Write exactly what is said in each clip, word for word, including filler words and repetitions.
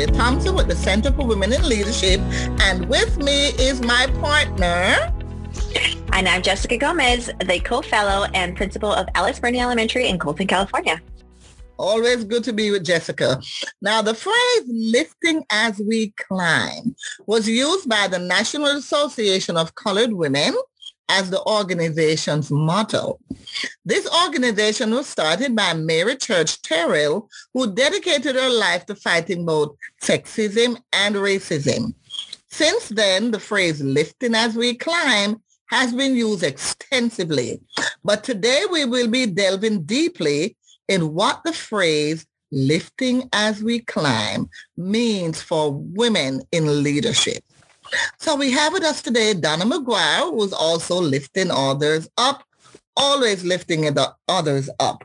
Andrea Thompson with the Center for Women in Leadership, and with me is my partner. And I'm Jessica Gomez, the co-fellow and principal of Alice Burney Elementary in Colton, California. Always good to be with Jessica. Now, the phrase lifting as we climb was used by the National Association of Colored Women as the organization's motto. This organization was started by Mary Church Terrell, who dedicated her life to fighting both sexism and racism. Since then, the phrase lifting as we climb has been used extensively. But today we will be delving deeply in what the phrase lifting as we climb means for women in leadership. So we have with us today Donna McGuire, who's also lifting others up, always lifting others up.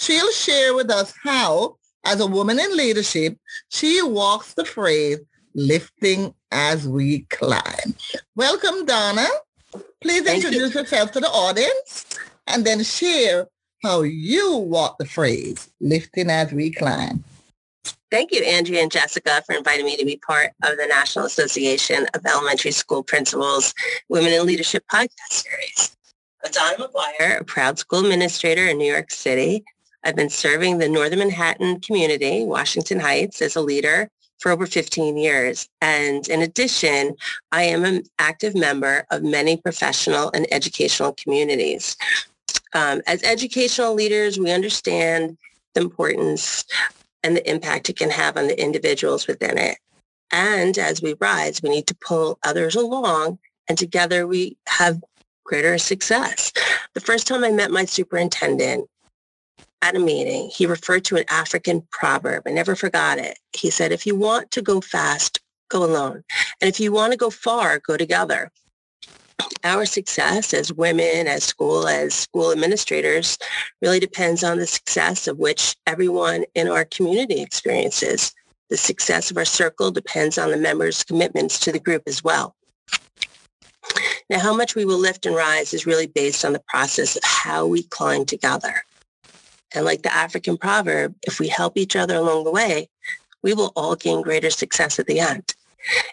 She'll share with us how, as a woman in leadership, she walks the phrase lifting as we climb. Welcome, Donna. Please introduce yourself to the audience and then share how you walk the phrase, lifting as we climb. Thank you, Andrea and Jessica, for inviting me to be part of the National Association of Elementary School Principals Women in Leadership podcast series. I'm Donna McGuire, a proud school administrator in New York City. I've been serving the Northern Manhattan community, Washington Heights, as a leader for over fifteen years. And in addition, I am an active member of many professional and educational communities. Um, as educational leaders, we understand the importance and the impact it can have on the individuals within it. And as we rise, we need to pull others along, and together we have greater success. The first time I met my superintendent, at a meeting, he referred to an African proverb. I never forgot it. He said, if you want to go fast, go alone. And if you want to go far, go together. Our success as women, as school, as school administrators really depends on the success of which everyone in our community experiences. The success of our circle depends on the members' commitments to the group as well. Now, how much we will lift and rise is really based on the process of how we climb together. And like the African proverb, if we help each other along the way, we will all gain greater success at the end.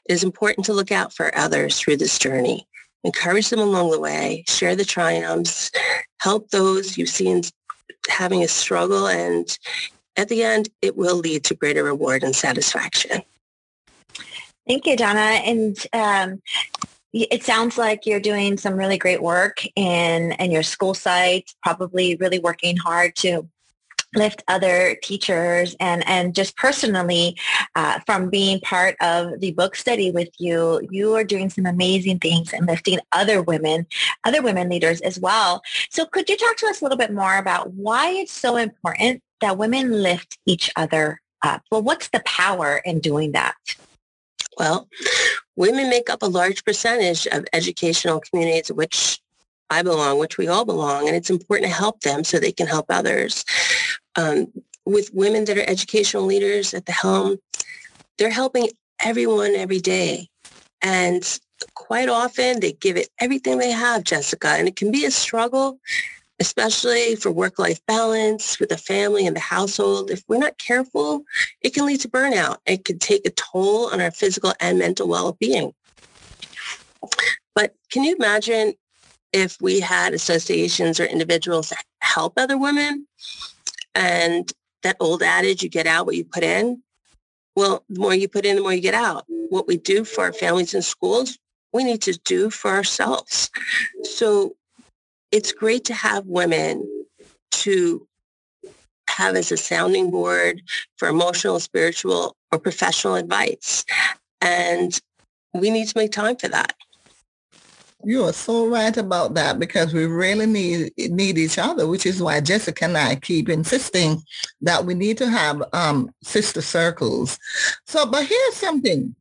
It is important to look out for others through this journey. Encourage them along the way, share the triumphs, help those you've seen having a struggle, and at the end, it will lead to greater reward and satisfaction. Thank you, Donna. And um, it sounds like you're doing some really great work in, in your school site, probably really working hard to lift other teachers and, and just personally uh, from being part of the book study with you, you are doing some amazing things and lifting other women, other women leaders as well. So could you talk to us a little bit more about why it's so important that women lift each other up? Well, what's the power in doing that? Well, women make up a large percentage of educational communities, which I belong, which we all belong, and it's important to help them so they can help others. Um, with women that are educational leaders at the helm, they're helping everyone every day. And quite often, they give it everything they have, Jessica, and it can be a struggle, especially for work-life balance with the family and the household. If we're not careful, it can lead to burnout. It can take a toll on our physical and mental well-being. But can you imagine if we had associations or individuals that help other women? And that old adage, you get out what you put in. Well, the more you put in, the more you get out. What we do for our families and schools, we need to do for ourselves. So it's great to have women to have as a sounding board for emotional, spiritual, or professional advice. And we need to make time for that. You are so right about that, because we really need need each other, which is why Jessica and I keep insisting that we need to have um, sister circles. So, but here's something.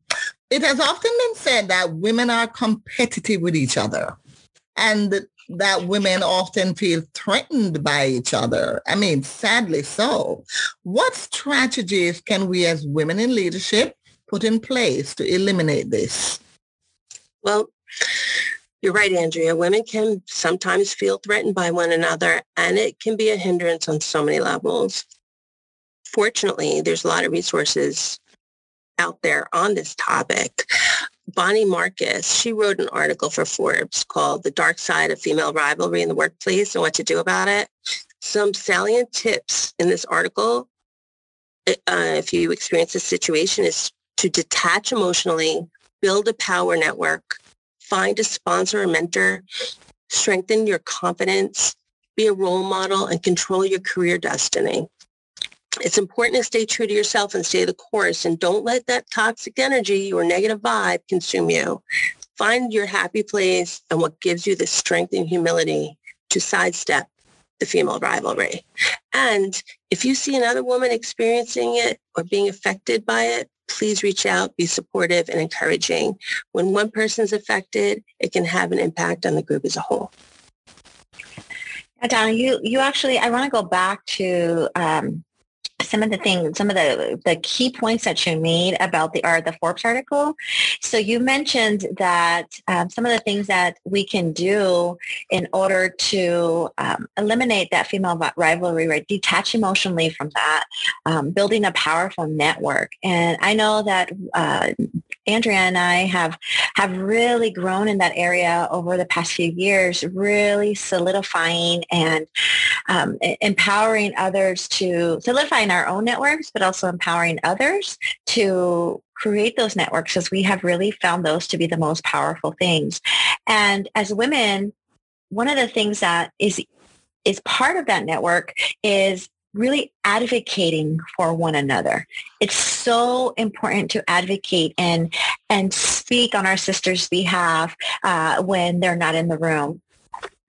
It has often been said that women are competitive with each other, and the, that women often feel threatened by each other. I mean, sadly so. What strategies can we as women in leadership put in place to eliminate this? Well, you're right, Andrea. Women can sometimes feel threatened by one another, and it can be a hindrance on so many levels. Fortunately, there's a lot of resources out there on this topic. Bonnie Marcus, she wrote an article for Forbes called The Dark Side of Female Rivalry in the Workplace and What to Do About It. Some salient tips in this article, uh, if you experience this situation, is to detach emotionally, build a power network, find a sponsor or mentor, strengthen your confidence, be a role model, and control your career destiny. It's important to stay true to yourself and stay the course, and don't let that toxic energy or negative vibe consume you. Find your happy place and what gives you the strength and humility to sidestep the female rivalry. And if you see another woman experiencing it or being affected by it, please reach out, be supportive and encouraging. When one person's affected, it can have an impact on the group as a whole. Now, Donna, you, you actually, I want to go back to um, some of the things, some of the, the key points that you made about the, or the Forbes article. So you mentioned that um, some of the things that we can do in order to um, eliminate that female rivalry, right? Detach emotionally from that, um, building a powerful network. And I know that uh, Andrea and I have have really grown in that area over the past few years, really solidifying and um, empowering others to solidify our own networks, but also empowering others to create those networks, because we have really found those to be the most powerful things. And as women, one of the things that is is part of that network is really advocating for one another. It's so important to advocate and and speak on our sisters' behalf uh, when they're not in the room.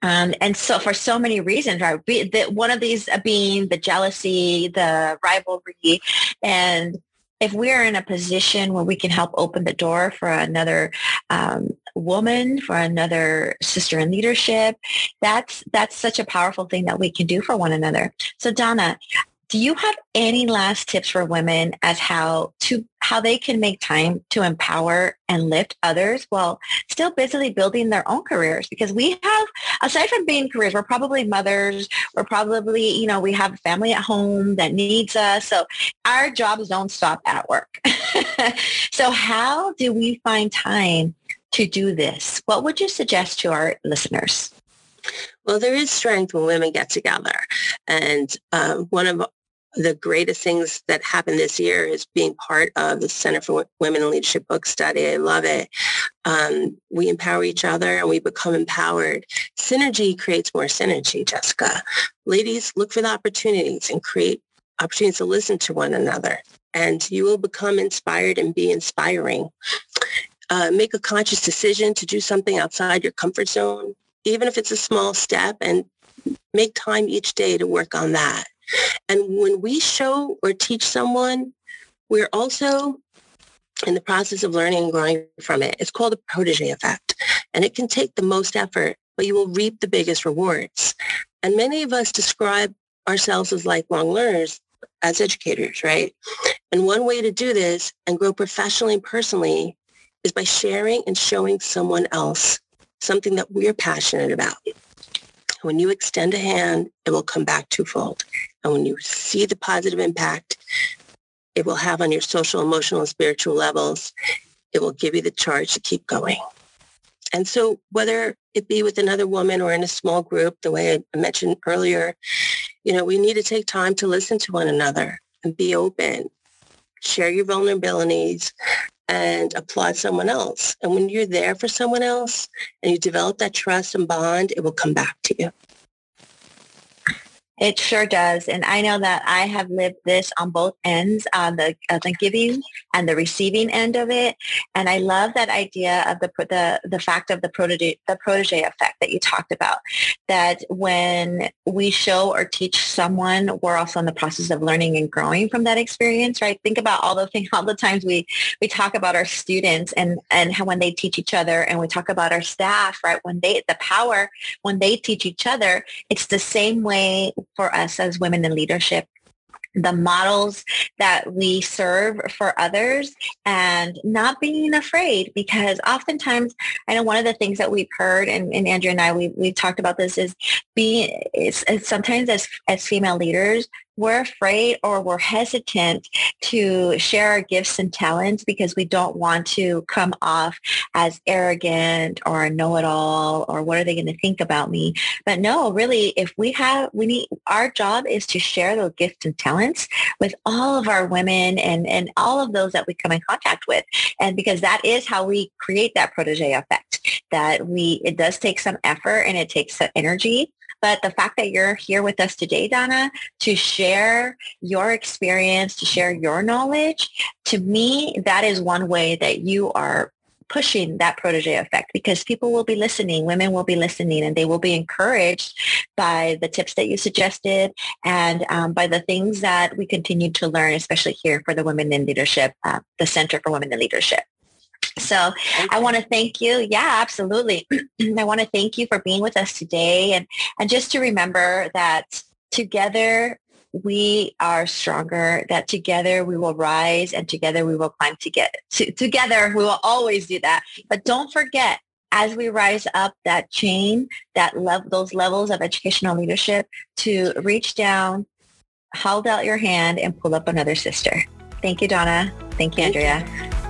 Um, and so for so many reasons, right? Be, the, one of these being the jealousy, the rivalry. And if we're in a position where we can help open the door for another um, woman, for another sister in leadership, that's that's such a powerful thing that we can do for one another. So Donna, do you have any last tips for women as how to how they can make time to empower and lift others while still busily building their own careers? Because we have, aside from being careers, we're probably mothers, we're probably, you know, we have a family at home that needs us. So our jobs don't stop at work. So how do we find time to do this? What would you suggest to our listeners? Well, there is strength when women get together. And um, one of the greatest things that happened this year is being part of the Center for Women in Leadership book study. I love it. Um, we empower each other and we become empowered. Synergy creates more synergy, Jessica. Ladies, look for the opportunities and create opportunities to listen to one another, and you will become inspired and be inspiring. Uh, make a conscious decision to do something outside your comfort zone, even if it's a small step, and make time each day to work on that. And when we show or teach someone, we're also in the process of learning and growing from it. It's called the protege effect, and it can take the most effort, but you will reap the biggest rewards. And many of us describe ourselves as lifelong learners, as educators, right? And one way to do this and grow professionally and personally is by sharing and showing someone else something that we're passionate about. When you extend a hand, it will come back twofold. And when you see the positive impact it will have on your social, emotional, and spiritual levels, it will give you the charge to keep going. And so whether it be with another woman or in a small group, the way I mentioned earlier, you know, we need to take time to listen to one another and be open, share your vulnerabilities, and applaud someone else. And when you're there for someone else and you develop that trust and bond, it will come back to you. It sure does. And I know that I have lived this on both ends, on the, on the giving and the receiving end of it. And I love that idea of the the, the fact of the protege, the protege effect that you talked about, that when we show or teach someone, we're also in the process of learning and growing from that experience, right? Think about all the things, all the times we, we talk about our students and, and how when they teach each other, and we talk about our staff, right? When they, the power, when they teach each other, it's the same way for us as women in leadership. The models that we serve for others, and not being afraid, because oftentimes, I know one of the things that we've heard, and, and Andrea and I, we, we've talked about this, is being, it's, it's sometimes as, as female leaders, we're afraid or we're hesitant to share our gifts and talents because we don't want to come off as arrogant or know-it-all or what are they going to think about me. But no, really, if we have, we need, our job is to share those gifts and talents with all of our women and, and all of those that we come in contact with. And because that is how we create that protege effect, that we, it does take some effort and it takes some energy. But the fact that you're here with us today, Donna, to share your experience, to share your knowledge, to me, that is one way that you are pushing that protege effect, because people will be listening, women will be listening, and they will be encouraged by the tips that you suggested and um, by the things that we continue to learn, especially here for the Women in Leadership, uh, the Center for Women in Leadership. So I want to thank you. Yeah, absolutely. I want to thank you for being with us today. And, and just to remember that together we are stronger, that together we will rise, and together we will climb together. Together we will always do that. But don't forget, as we rise up that chain, that level, those levels of educational leadership, to reach down, hold out your hand, and pull up another sister. Thank you, Donna. Thank you, Andrea. Thank you.